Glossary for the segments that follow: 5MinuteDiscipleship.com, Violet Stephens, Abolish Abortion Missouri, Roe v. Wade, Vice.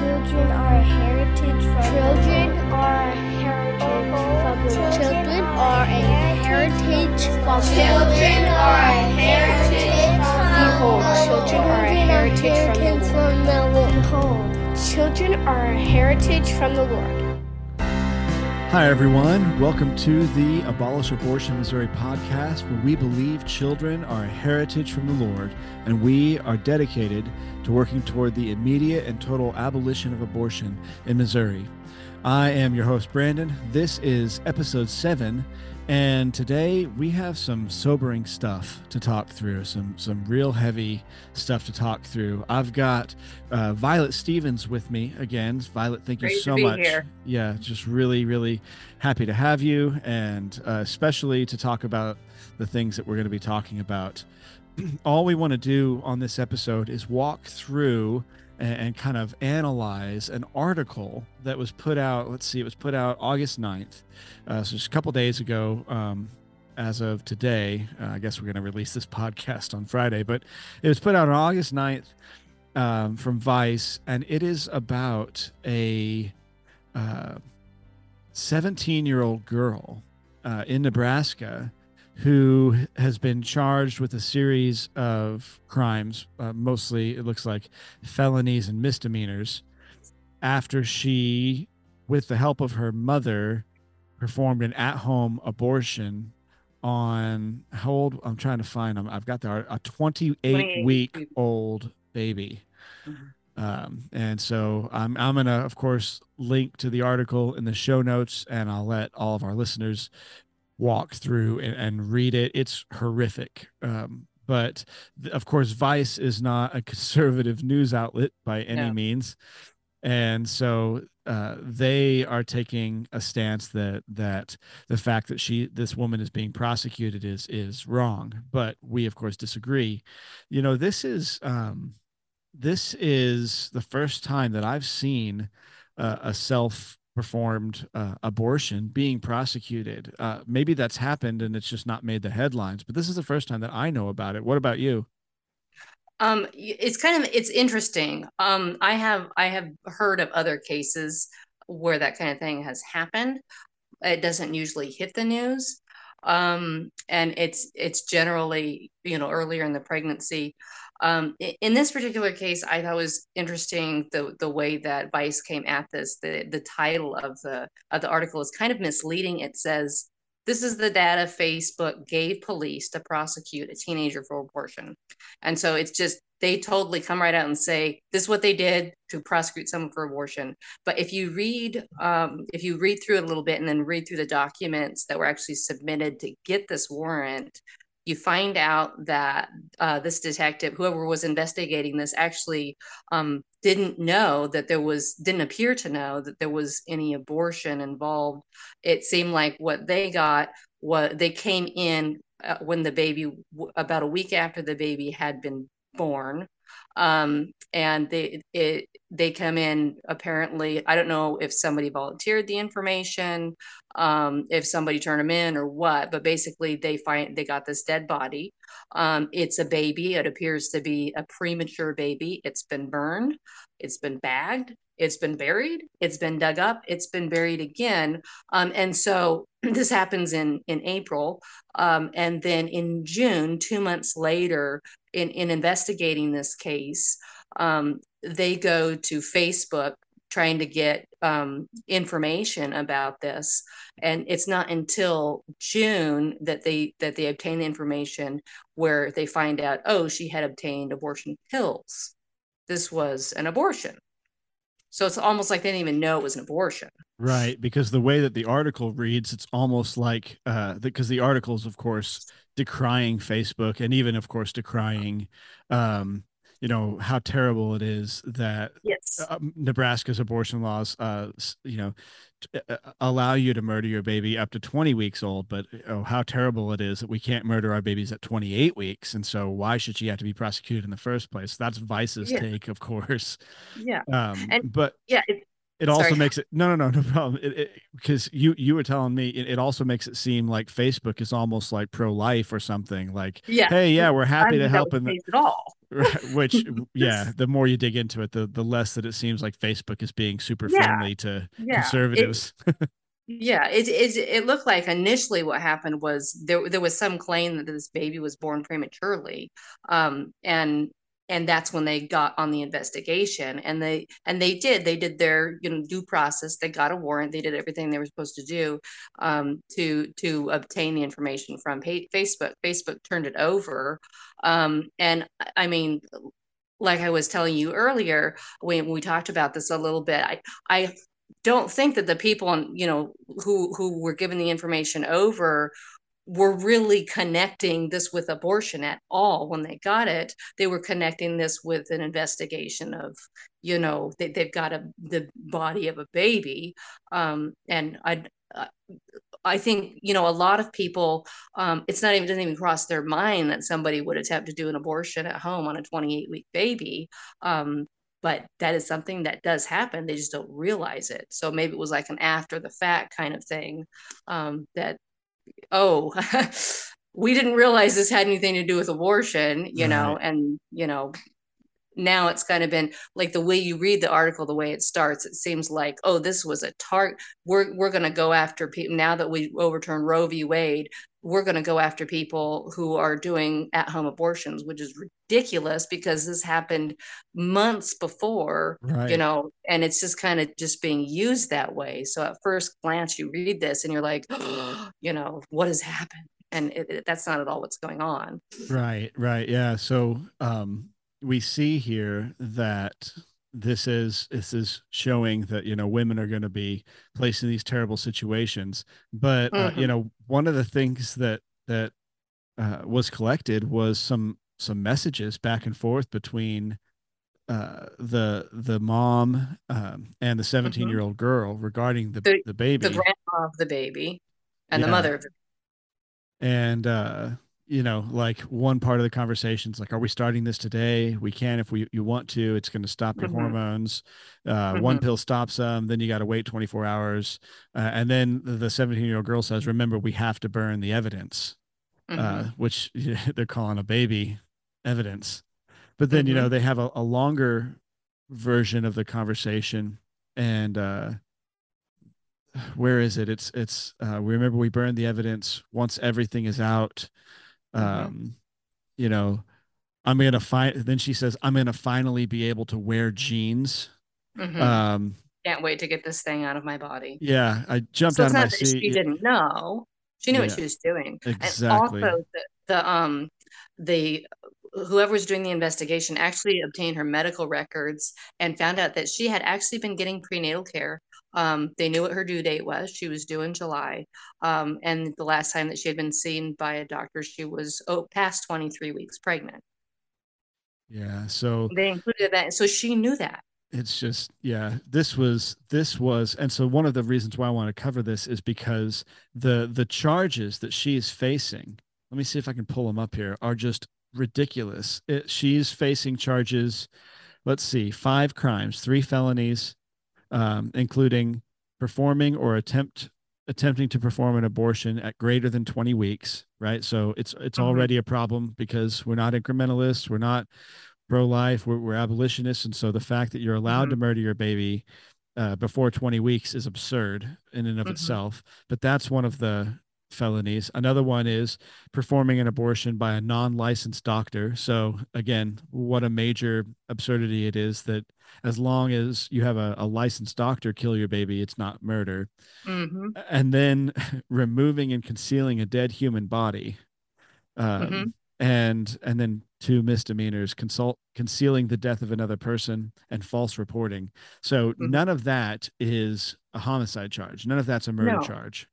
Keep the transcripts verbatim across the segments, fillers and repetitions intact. Children are a heritage from Children are a heritage from Children are a heritage from Children are a heritage from Behold, children are a heritage from the Lord. Behold, children are a heritage from the Lord. Hi, everyone. Welcome to the Abolish Abortion Missouri podcast, where we believe children are a heritage from the Lord, and we are dedicated to working toward the immediate and total abolition of abortion in Missouri. I am your host, Brandon. This is episode seven, and today we have some sobering stuff to talk through, some some real heavy stuff to talk through. I've got uh, Violet Stephens with me again. Violet, thank you Great so to be much. Here. Yeah, just really, really happy to have you, and uh, especially to talk about the things that we're going to be talking about. All we want to do on this episode is walk through and, and kind of analyze an article that was put out. Let's see, it was put out August ninth. Uh, so just a couple days ago, um, as of today, uh, I guess we're going to release this podcast on Friday, but it was put out on August ninth um, from Vice. And it is about a uh, seventeen-year-old girl uh, in Nebraska who has been charged with a series of crimes, uh, mostly it looks like felonies and misdemeanors, after she, with the help of her mother, performed an at-home abortion on, how old, I'm trying to find them, I've got the, a twenty-eight-week-old baby. Mm-hmm. Um, and so I'm, I'm going to, of course, link to the article in the show notes, and I'll let all of our listeners walk through and, and read it. It's horrific. Um, but th- of course, Vice is not a conservative news outlet by any no. means. And so uh, they are taking a stance that that the fact that she, this woman is being prosecuted is, is wrong. But we, of course, disagree. You know, this is, um, this is the first time that I've seen uh, a self performed uh, abortion being prosecuted. Uh, maybe that's happened and it's just not made the headlines, but this is the first time that I know about it. What about you? Um, it's kind of, it's interesting. Um, I have, I have heard of other cases where that kind of thing has happened. It doesn't usually hit the news. Um, and it's, it's generally, you know, earlier in the pregnancy. Um, in this particular case, I thought it was interesting the the way that Vice came at this. The the title of the of the article is kind of misleading. It says, "This is the data Facebook gave police to prosecute a teenager for abortion," and so it's just they totally come right out and say this is what they did to prosecute someone for abortion. But if you read um, if you read through it a little bit and then read through the documents that were actually submitted to get this warrant, you find out that uh, this detective, whoever was investigating this, actually um, didn't know that there was, didn't appear to know that there was any abortion involved. It seemed like what they got, what they came in uh, when the baby, about a week after the baby had been born, um, and they it, they come in apparently. I don't know if somebody volunteered the information, um, if somebody turned them in or what, but basically they find they got this dead body. Um, it's a baby. It appears to be a premature baby. It's been burned. It's been bagged. It's been buried. It's been dug up. It's been buried again. Um, and so this happens in in April, um, and then in June, two months later, in in investigating this case, um, they go to Facebook trying to get um, information about this, and it's not until June that they that they obtain the information where they find out, oh, she had obtained abortion pills. This was an abortion. So it's almost like they didn't even know it was an abortion. Right, because the way that the article reads, it's almost like, uh, because the article is, of course, decrying Facebook and even, of course, decrying, um, you know, how terrible it is that yes. uh, Nebraska's abortion laws, uh, you know, t- uh, allow you to murder your baby up to twenty weeks old. But oh, how terrible it is that we can't murder our babies at twenty-eight weeks. And so why should she have to be prosecuted in the first place? That's Vice's yeah. take, of course. Yeah. Um, and, but yeah, it, It also Sorry. makes it no, no, no, no problem. Because you you were telling me it, it also makes it seem like Facebook is almost like pro-life or something. Like, yeah. hey, yeah, we're happy I to help in the at all. Which, yeah, the more you dig into it, the the less that it seems like Facebook is being super yeah. friendly to yeah. conservatives. It, yeah, it, it it looked like initially what happened was there there was some claim that this baby was born prematurely, um, and. And that's when they got on the investigation, and they and they did they did their you know due process. They got a warrant. They did everything they were supposed to do um, to to obtain the information from Facebook. Facebook turned it over, um, and I mean, like I was telling you earlier when we talked about this a little bit, I I don't think that the people you know who who were given the information over were really connecting this with abortion at all. When they got it, they were connecting this with an investigation of, you know, they, they've got a, the body of a baby. Um, and I, I think, you know, a lot of people, um, it's not even, doesn't even cross their mind that somebody would attempt to do an abortion at home on a twenty-eight week baby. Um, but that is something that does happen. They just don't realize it. So maybe it was like an after the fact kind of thing, um, that, oh, we didn't realize this had anything to do with abortion, you right. know, and, you know, now it's kind of been like the way you read the article, the way it starts, it seems like, oh, this was a target. We're, we're going to go after people now that we overturn Roe v. Wade. We're going to go after people who are doing at home abortions, which is ridiculous because this happened months before, right. you know, and it's just kind of just being used that way. So at first glance, you read this and you're like, oh, you know, what has happened? And it, it, that's not at all what's going on. Right. Right. Yeah. So, um, we see here that this is this is showing that, you know, women are going to be placed in these terrible situations. But, mm-hmm. uh, you know, one of the things that that uh, was collected was some some messages back and forth between uh, the the mom um, and the seventeen year old mm-hmm. girl regarding the, the, the baby, the grandma of the baby and yeah. the mother of the baby. And, uh, you know, like one part of the conversation's like, are we starting this today? We can, if we, you want to, it's going to stop your mm-hmm. hormones. Uh, mm-hmm. One pill stops them. Then you got to wait twenty-four hours. Uh, and then the seventeen year old girl says, remember, we have to burn the evidence, mm-hmm. uh, which you know, they're calling a baby evidence. But then, mm-hmm. you know, they have a, a longer version of the conversation. And, uh, where is it? It's, it's, uh, we remember we burned the evidence once everything is out. Um, you know, I'm going to find, then she says, I'm going to finally be able to wear jeans. Mm-hmm. Um, can't wait to get this thing out of my body. Yeah. I jumped so out of my seat. She didn't know. She knew yeah. what she was doing. Exactly. And also the, the, um, the, whoever's doing the investigation actually obtained her medical records and found out that she had actually been getting prenatal care. Um, they knew what her due date was. She was due in July. Um, and the last time that she had been seen by a doctor, she was oh, past twenty-three weeks pregnant. Yeah. So they included that. So she knew that. It's just, yeah, this was, this was, and so one of the reasons why I want to cover this is because the, the charges that she is facing, let me see if I can pull them up here, are just ridiculous. It, she's facing charges, let's see, five crimes, three felonies, Um, including performing or attempt attempting to perform an abortion at greater than twenty weeks, right? So it's it's mm-hmm. already a problem because we're not incrementalists, we're not pro-life, we're, we're abolitionists, and so the fact that you're allowed mm-hmm. to murder your baby uh, before twenty weeks is absurd in and of mm-hmm. itself. But that's one of the felonies. Another one is performing an abortion by a non-licensed doctor. So again, what a major absurdity it is that as long as you have a, a licensed doctor kill your baby, it's not murder. Mm-hmm. And then removing and concealing a dead human body. Um, mm-hmm. And and then two misdemeanors, consult, concealing the death of another person and false reporting. So mm-hmm. none of that is a homicide charge. None of that's a murder no. charge.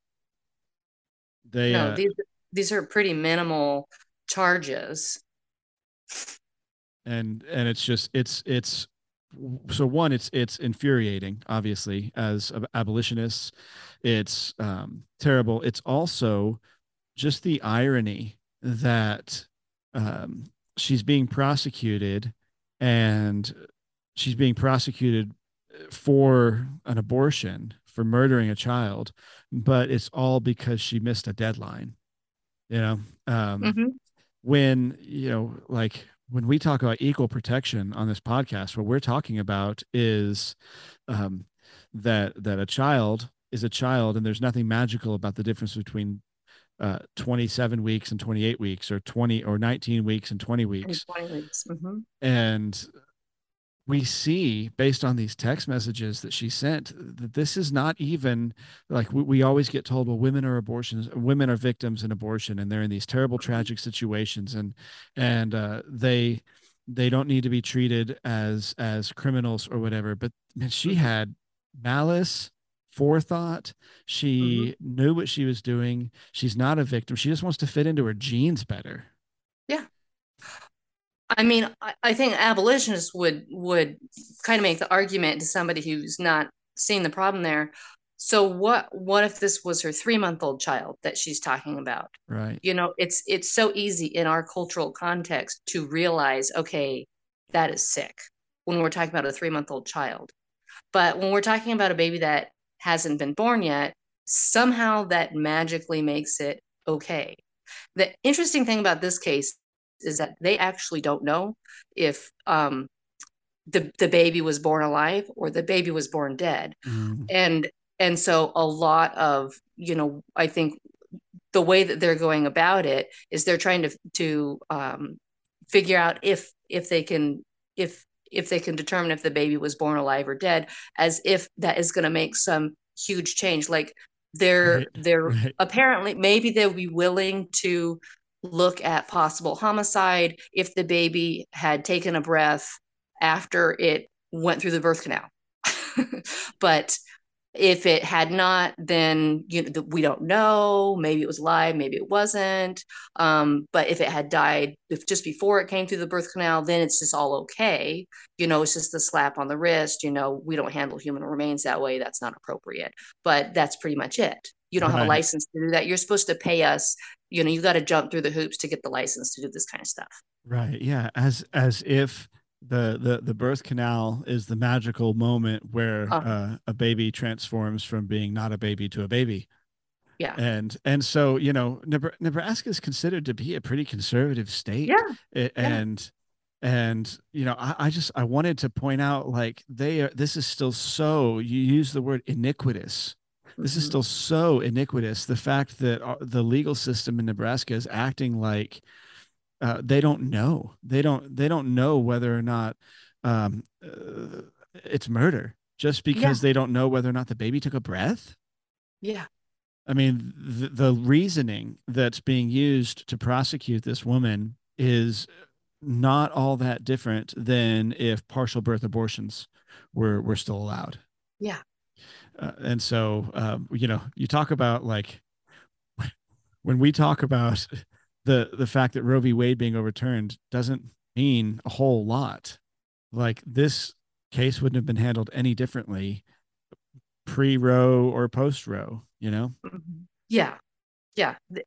They, no, uh, these these are pretty minimal charges, and and it's just it's it's so one it's it's infuriating, obviously, as abolitionists. It's um, terrible. It's also just the irony that um, she's being prosecuted, and she's being prosecuted for an abortion, for murdering a child, but it's all because she missed a deadline. You know, um, mm-hmm. when, you know, like when we talk about equal protection on this podcast, what we're talking about is um, that, that a child is a child, and there's nothing magical about the difference between uh, twenty-seven weeks and twenty-eight weeks, or twenty or nineteen weeks and twenty weeks. And, twenty weeks. Mm-hmm. And we see, based on these text messages that she sent, that this is not even like we, we always get told, well, women are abortions, women are victims in abortion, and they're in these terrible, tragic situations. And, and uh, they, they don't need to be treated as, as criminals or whatever, but man, she had malice, forethought. She mm-hmm. knew what she was doing. She's not a victim. She just wants to fit into her jeans better. Yeah. I mean, I think abolitionists would would kind of make the argument to somebody who's not seeing the problem there. So what what if this was her three month old child that she's talking about? Right. You know, it's it's so easy in our cultural context to realize, okay, that is sick when we're talking about a three month old child. But when we're talking about a baby that hasn't been born yet, somehow that magically makes it okay. The interesting thing about this case is that they actually don't know if um, the the baby was born alive or the baby was born dead. Mm. And and so a lot of, you know, I think the way that they're going about it is they're trying to to um, figure out if if they can if if they can determine if the baby was born alive or dead, as if that is going to make some huge change. Like they're right. they're right. apparently maybe they'll be willing to look at possible homicide if the baby had taken a breath after it went through the birth canal. But if it had not, then, you know, we don't know. Maybe it was alive, maybe it wasn't. Um, but if it had died if just before it came through the birth canal, then it's just all okay. You know, it's just the slap on the wrist. You know, we don't handle human remains that way. That's not appropriate. But that's pretty much it. You don't right. have a license to do that. You're supposed to pay us. You know, you got to jump through the hoops to get the license to do this kind of stuff. Right. Yeah. As as if the the, the birth canal is the magical moment where uh-huh. uh, a baby transforms from being not a baby to a baby. Yeah. And and so, you know, Nebraska is considered to be a pretty conservative state. Yeah. And. Yeah. And, you know, I, I just I wanted to point out, like, they are this is still so you use the word iniquitous. This is still so iniquitous. The fact that the legal system in Nebraska is acting like uh, they don't know. They don't. They don't know whether or not um, uh, it's murder, just because yeah. they don't know whether or not the baby took a breath. Yeah. I mean, the, the reasoning that's being used to prosecute this woman is not all that different than if partial birth abortions were were still allowed. Yeah. Uh, and so, um, you know, you talk about, like, when we talk about the the fact that Roe v. Wade being overturned doesn't mean a whole lot. Like, this case wouldn't have been handled any differently pre-Roe or post-Roe, you know? Yeah. Yeah. The,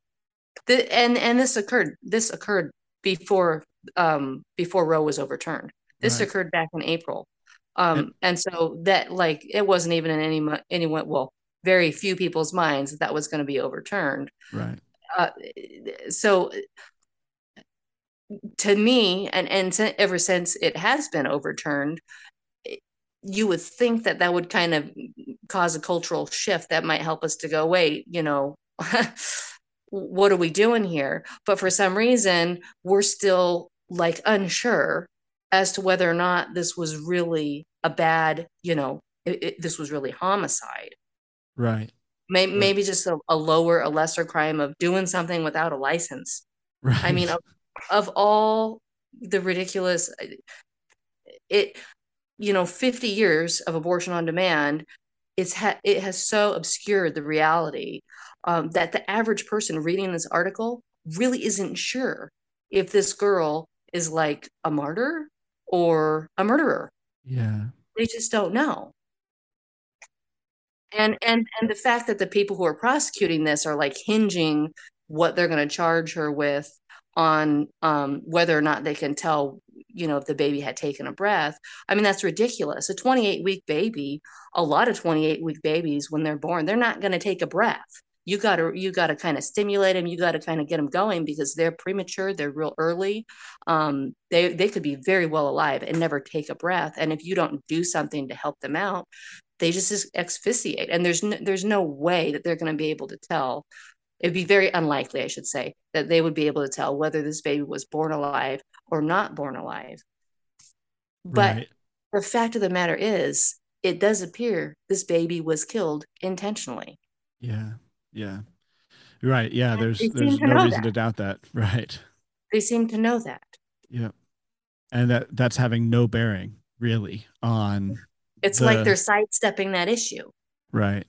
the, and, and this occurred, this occurred before, um, before Roe was overturned. This right. occurred back in April. Um, and so that, like, it wasn't even in any, anyone, well, very few people's minds that that was going to be overturned. Right. Uh, so to me, and, and ever since it has been overturned, you would think that that would kind of cause a cultural shift that might help us to go, wait, you know, what are we doing here? But for some reason, we're still, like, unsure as to whether or not this was really a bad, you know, it, it, this was really homicide. Right. Maybe, right. maybe just a, a lower, a lesser crime of doing something without a license. Right. I mean, of, of all the ridiculous, it, you know, fifty years of abortion on demand, it's ha- it has so obscured the reality um, that the average person reading this article really isn't sure if this girl is, like, a martyr or a murderer. Yeah. They just don't know. And and and the fact that the people who are prosecuting this are, like, hinging what they're going to charge her with on um, whether or not they can tell, you know, if the baby had taken a breath. I mean, that's ridiculous. A twenty-eight week baby, a lot of twenty-eight week babies, when they're born, they're not going to take a breath. You got to, you got to kind of stimulate them. You got to kind of get them going because they're premature. They're real early. Um, they, they could be very well alive and never take a breath. And if you don't do something to help them out, they just asphyxiate. And there's no, there's no way that they're going to be able to tell. It'd be very unlikely, I should say, that they would be able to tell whether this baby was born alive or not born alive. But right. The fact of the matter is, it does appear this baby was killed intentionally. Yeah. Yeah. Right. Yeah. There's there's no reason to doubt that. Right. They seem to know that. Yeah. And that that's having no bearing really on. It's the, like they're sidestepping that issue. Right.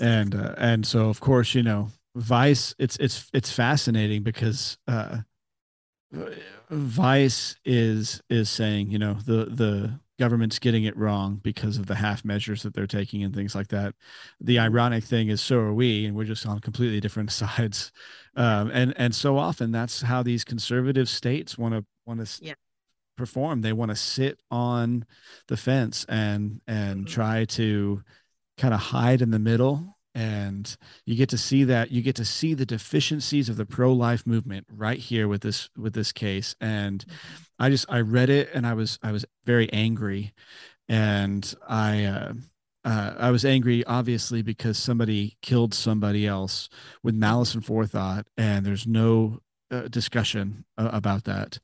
And uh, and so, of course, you know, Vice, it's it's it's fascinating because uh, Vice is is saying, you know, the the. government's getting it wrong because of the half measures that they're taking and things like that. The ironic thing is, so are we, and we're just on completely different sides. Um, and and so often that's how these conservative states want to want to yeah. perform. They want to sit on the fence and and mm-hmm. try to kind of hide in the middle. And you get to see that. You get to see the deficiencies of the pro-life movement right here with this with this case. And I just I read it and I was I was very angry, and I uh, uh, I was angry obviously because somebody killed somebody else with malice and forethought, and there's no uh, discussion uh, about that.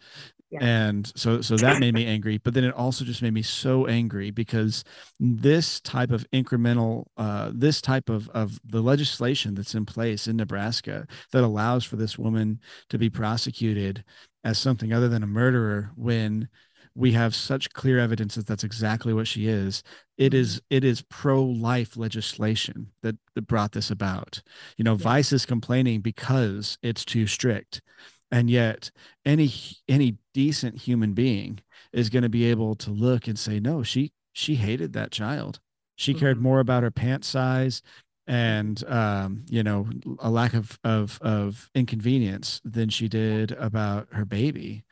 Yeah. And so so that made me angry, but then it also just made me so angry because this type of incremental, uh, this type of, of the legislation that's in place in Nebraska that allows for this woman to be prosecuted as something other than a murderer when we have such clear evidence that that's exactly what she is. It is it is pro-life legislation that, that brought this about. You know, yeah. Vice is complaining because it's too strict. And yet any any decent human being is going to be able to look and say, no, she she hated that child. She mm-hmm. cared more about her pant size and, um, you know, a lack of, of, of inconvenience than she did about her baby.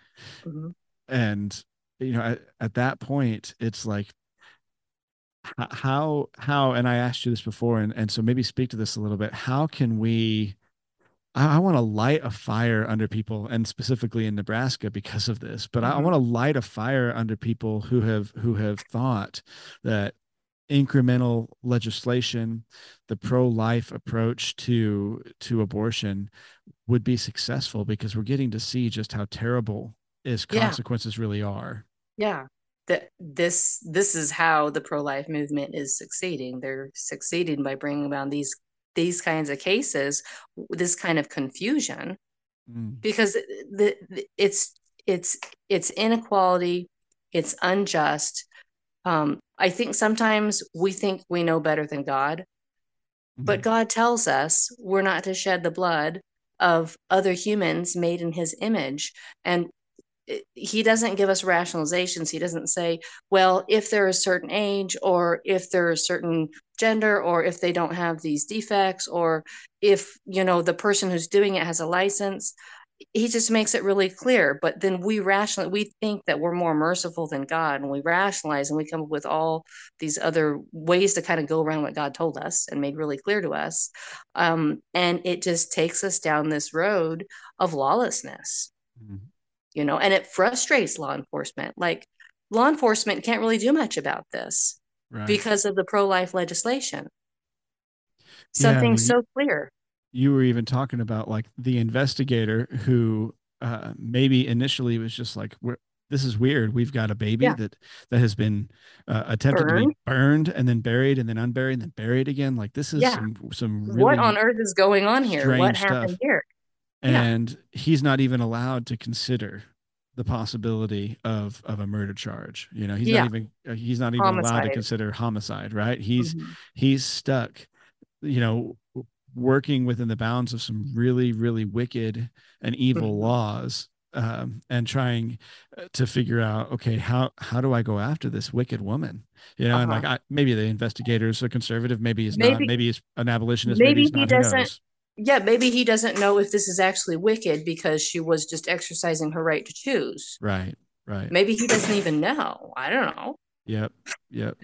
Mm-hmm. And, you know, at, at that point, it's like, how, how, and I asked you this before, and, and so maybe speak to this a little bit. How can we I want to light a fire under people, and specifically in Nebraska because of this, but mm-hmm. I want to light a fire under people who have, who have thought that incremental legislation, the pro-life approach to, to abortion would be successful because we're getting to see just how terrible its consequences yeah. really are. Yeah. That this, this is how the pro-life movement is succeeding. They're succeeding by bringing about these these kinds of cases, this kind of confusion, mm. because the, the, it's it's it's inequality, it's unjust. Um, I think sometimes we think we know better than God, mm. but God tells us we're not to shed the blood of other humans made in his image. And he doesn't give us rationalizations. He doesn't say, well, if they're a certain age or if they're a certain gender or if they don't have these defects or if, you know, the person who's doing it has a license. He just makes it really clear. But then we rationally, we think that we're more merciful than God, and we rationalize and we come up with all these other ways to kind of go around what God told us and made really clear to us. Um, and it just takes us down this road of lawlessness. Mm-hmm. You know, and it frustrates law enforcement. Like law enforcement can't really do much about this right. because of the pro-life legislation. Something yeah, so clear. You were even talking about like the investigator who uh, maybe initially was just like, we're, this is weird. We've got a baby yeah. that, that has been uh, attempted burned. to be burned and then buried and then unburied and then buried again. Like this is yeah. some, some really what on earth is going on here? What happened stuff. here? And yeah. he's not even allowed to consider the possibility of, of a murder charge. You know, he's yeah. not even, he's not even homicide. allowed to consider homicide, right? He's, mm-hmm. he's stuck, you know, working within the bounds of some really, really wicked and evil mm-hmm. laws um, and trying to figure out, okay, how, how do I go after this wicked woman? You know, uh-huh. and like, I, maybe the investigator is a conservative, maybe he's maybe, not, maybe he's an abolitionist. Maybe, maybe he's he not, doesn't. yeah, maybe he doesn't know if this is actually wicked because she was just exercising her right to choose. Right, right. Maybe he doesn't even know. I don't know. Yep, yep.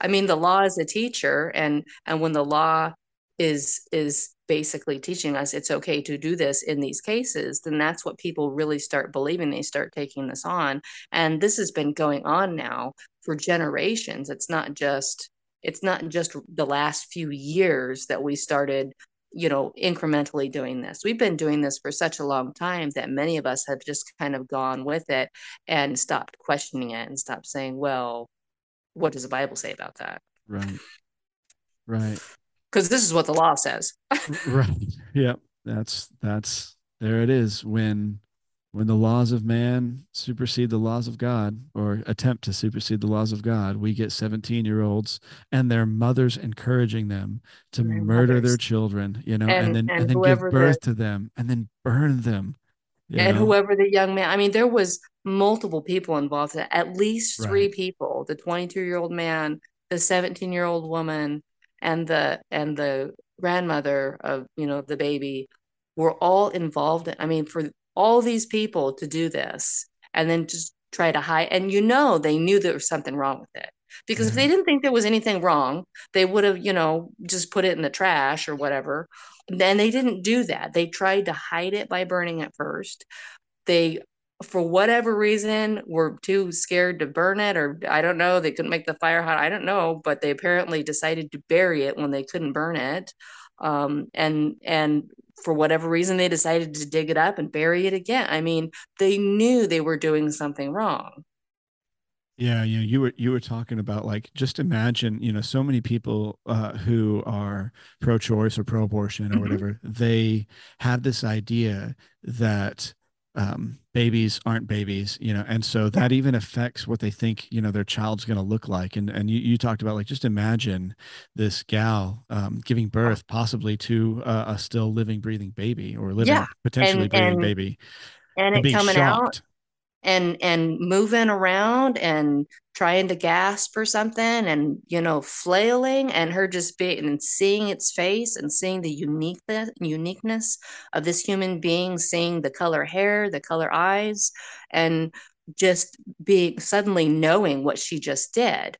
I mean, the law is a teacher, and and when the law is is basically teaching us it's okay to do this in these cases, then that's what people really start believing. They start taking this on. And this has been going on now for generations. It's not just it's not just the last few years that we started, you know, incrementally doing this. We've been doing this for such a long time that many of us have just kind of gone with it and stopped questioning it and stopped saying, well, what does the Bible say about that? Right. Right. Because this is what the law says. Right. Yep. That's, that's, there it is. When, when the laws of man supersede the laws of God, or attempt to supersede the laws of God, we get seventeen year olds and their mothers encouraging them to their murder mothers. their children, you know, and, and then, and, and then give birth the, to them and then burn them. And know? whoever the young man, I mean, there was multiple people involved, at least three right. people, the twenty-two year old man, the seventeen year old woman, and the, and the grandmother of, you know, the baby, were all involved. I mean, for all these people to do this and then just try to hide. And, you know, they knew there was something wrong with it, because mm-hmm. if they didn't think there was anything wrong, they would have, you know, just put it in the trash or whatever. And then they didn't do that. They tried to hide it by burning it first. They, for whatever reason, were too scared to burn it, or I don't know, they couldn't make the fire hot. I don't know, but they apparently decided to bury it when they couldn't burn it. Um, and, and for whatever reason, they decided to dig it up and bury it again. I mean, they knew they were doing something wrong. Yeah. You know, you were, you were talking about, like, just imagine, you know, so many people uh, who are pro-choice or pro-abortion or mm-hmm. whatever, they have this idea that, um, babies aren't babies, you know, and so that even affects what they think, you know, their child's going to look like. And, and you, you talked about, like, just imagine this gal, um, giving birth possibly to uh, a still living, breathing baby, or living, yeah. potentially and, breathing and, baby. And, and it coming shocked. out and, and moving around and trying to gasp or something, and, you know, flailing, and her just being, and seeing its face, and seeing the uniqueness uniqueness of this human being, seeing the color hair, the color eyes, and just being suddenly knowing what she just did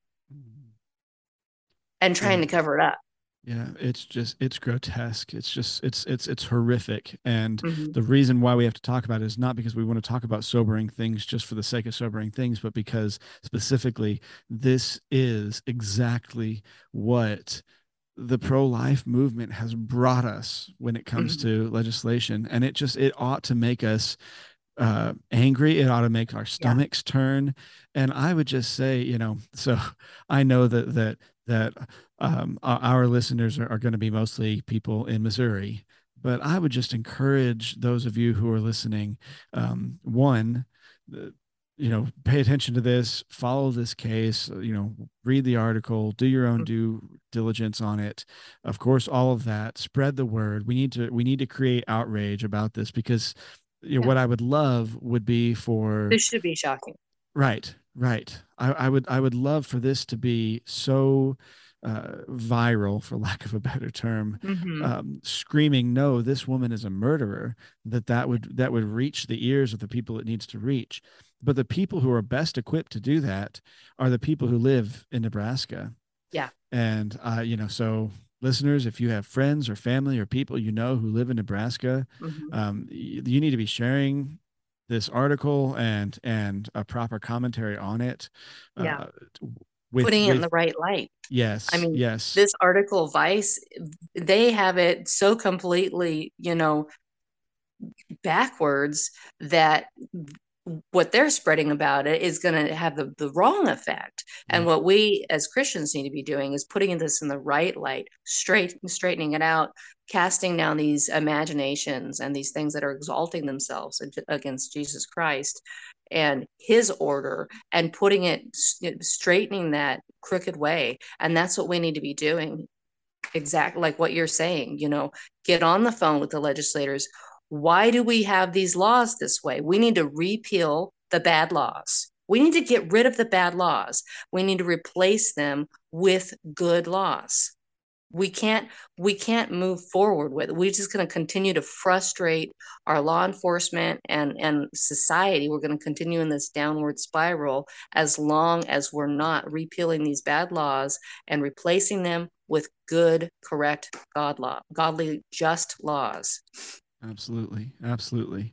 and trying yeah. to cover it up. Yeah, it's just, it's grotesque. It's just, it's, it's, it's horrific. And mm-hmm. the reason why we have to talk about it is not because we want to talk about sobering things just for the sake of sobering things, but because specifically this is exactly what the pro-life movement has brought us when it comes mm-hmm. to legislation. And it just, it ought to make us uh, angry. It ought to make our stomachs yeah. turn. And I would just say, you know, so I know that, that, that um, our listeners are, are going to be mostly people in Missouri, but I would just encourage those of you who are listening, um, one, you know, pay attention to this, follow this case, you know, read the article, do your own due diligence on it. Of course, all of that, spread the word. We need to, we need to create outrage about this, because you know, yeah. what I would love would be for... This should be shocking. Right. Right. I, I would I would love for this to be so uh, viral, for lack of a better term, mm-hmm. um, screaming, no, this woman is a murderer, that that would that would reach the ears of the people it needs to reach. But the people who are best equipped to do that are the people who live in Nebraska. Yeah. And, uh, you know, so listeners, if you have friends or family or people you know who live in Nebraska, mm-hmm. um, you, you need to be sharing this article and and a proper commentary on it. Yeah. Uh, with, Putting it with, in the right light. Yes. I mean, yes. This article, Vice, they have it so completely, you know, backwards that what they're spreading about it is going to have the, the wrong effect. Mm-hmm. And what we as Christians need to be doing is putting this in the right light, straight, straightening it out, casting down these imaginations and these things that are exalting themselves against Jesus Christ and his order, and putting it, straightening that crooked way. And that's what we need to be doing. Exactly like what you're saying, you know, get on the phone with the legislators. Why do we have these laws this way? We need to repeal the bad laws. We need to get rid of the bad laws. We need to replace them with good laws. We can't we can't move forward with it. We're just going to continue to frustrate our law enforcement and, and society. We're going to continue in this downward spiral as long as we're not repealing these bad laws and replacing them with good, correct, God law, godly, just laws. Absolutely. Absolutely.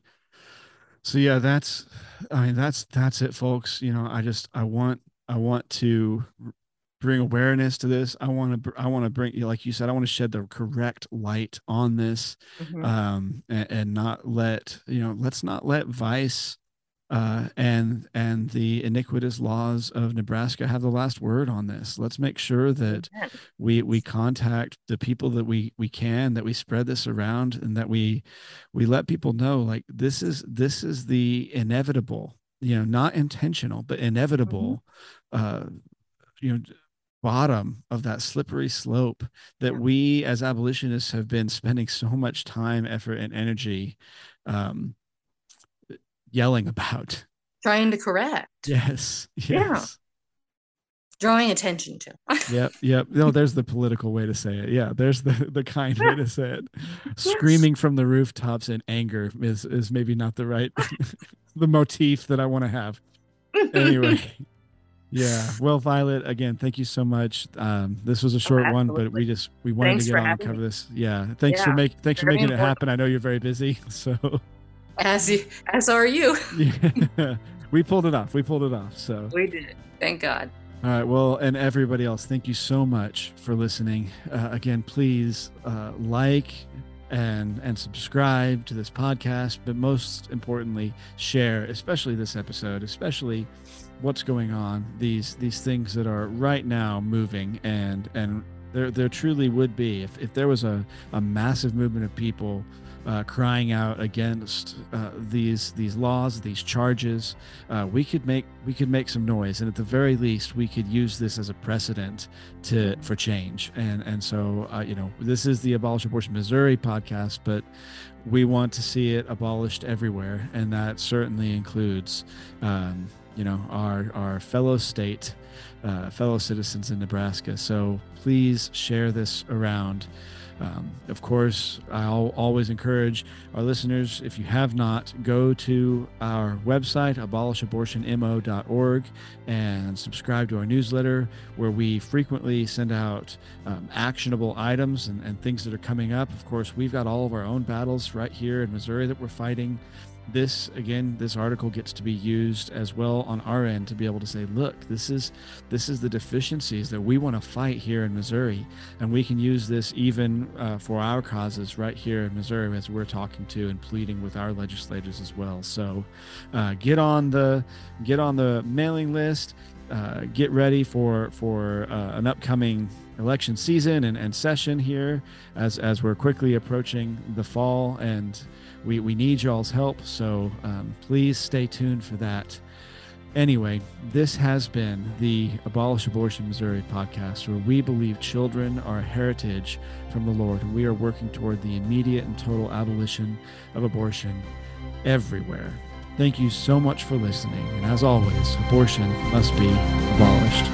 So, yeah, that's I mean, that's that's it, folks. You know, I just I want I want to bring awareness to this. I want to, I want to bring, like you said, I want to shed the correct light on this, mm-hmm. um, and, and not let, you know, let's not let Vice, uh, and, and the iniquitous laws of Nebraska have the last word on this. Let's make sure that we, we contact the people that we, we can, that we spread this around, and that we, we let people know, like, this is, this is the inevitable, you know, not intentional, but inevitable, mm-hmm. uh, you know, bottom of that slippery slope that we as abolitionists have been spending so much time, effort, and energy um, yelling about. Trying to correct. Yes. Yes. Yeah. Drawing attention to. Yep. Yep. No, there's the political way to say it. Yeah. There's the, the kind yeah. way to say it. Yes. Screaming from the rooftops in anger is, is maybe not the right, the motif that I want to have. Anyway. Yeah. Well, Violet, again, thank you so much. Um, this was a short oh, one, but we just, we wanted thanks to get on and cover this. Yeah. Thanks yeah. for making, thanks very for making important. It happen. I know you're very busy. So. As you, as are you. Yeah. We pulled it off. We pulled it off. So. We did. Thank God. All right. Well, and everybody else, thank you so much for listening. Uh, again, please uh, like and, and subscribe to this podcast, but most importantly, share, especially this episode, especially what's going on, these these things that are right now moving, and and there there truly would be, if, if there was a, a massive movement of people uh, crying out against uh, these these laws, these charges, uh, we could make we could make some noise, and at the very least we could use this as a precedent to for change. And and so uh, you know, this is the Abolish Abortion Missouri podcast, but we want to see it abolished everywhere, and that certainly includes um, you know, our, our fellow state, uh, fellow citizens in Nebraska. So please share this around. Um, of course, I'll always encourage our listeners, if you have not, go to our website, abolish abortion m o dot org, and subscribe to our newsletter, where we frequently send out um, actionable items and, and things that are coming up. Of course, we've got all of our own battles right here in Missouri that we're fighting. This, again, this article gets to be used as well on our end to be able to say, look, this is this is the deficiencies that we want to fight here in Missouri, and we can use this even uh, for our causes right here in Missouri as we're talking to and pleading with our legislators as well. So uh, get on the get on the mailing list. Uh, get ready for for uh, an upcoming election season and, and session here as as we're quickly approaching the fall, and we, we need y'all's help. So um, please stay tuned for that. Anyway, this has been the Abolish Abortion Missouri podcast, where we believe children are a heritage from the Lord. We are working toward the immediate and total abolition of abortion everywhere. Thank you so much for listening, and as always, abortion must be abolished.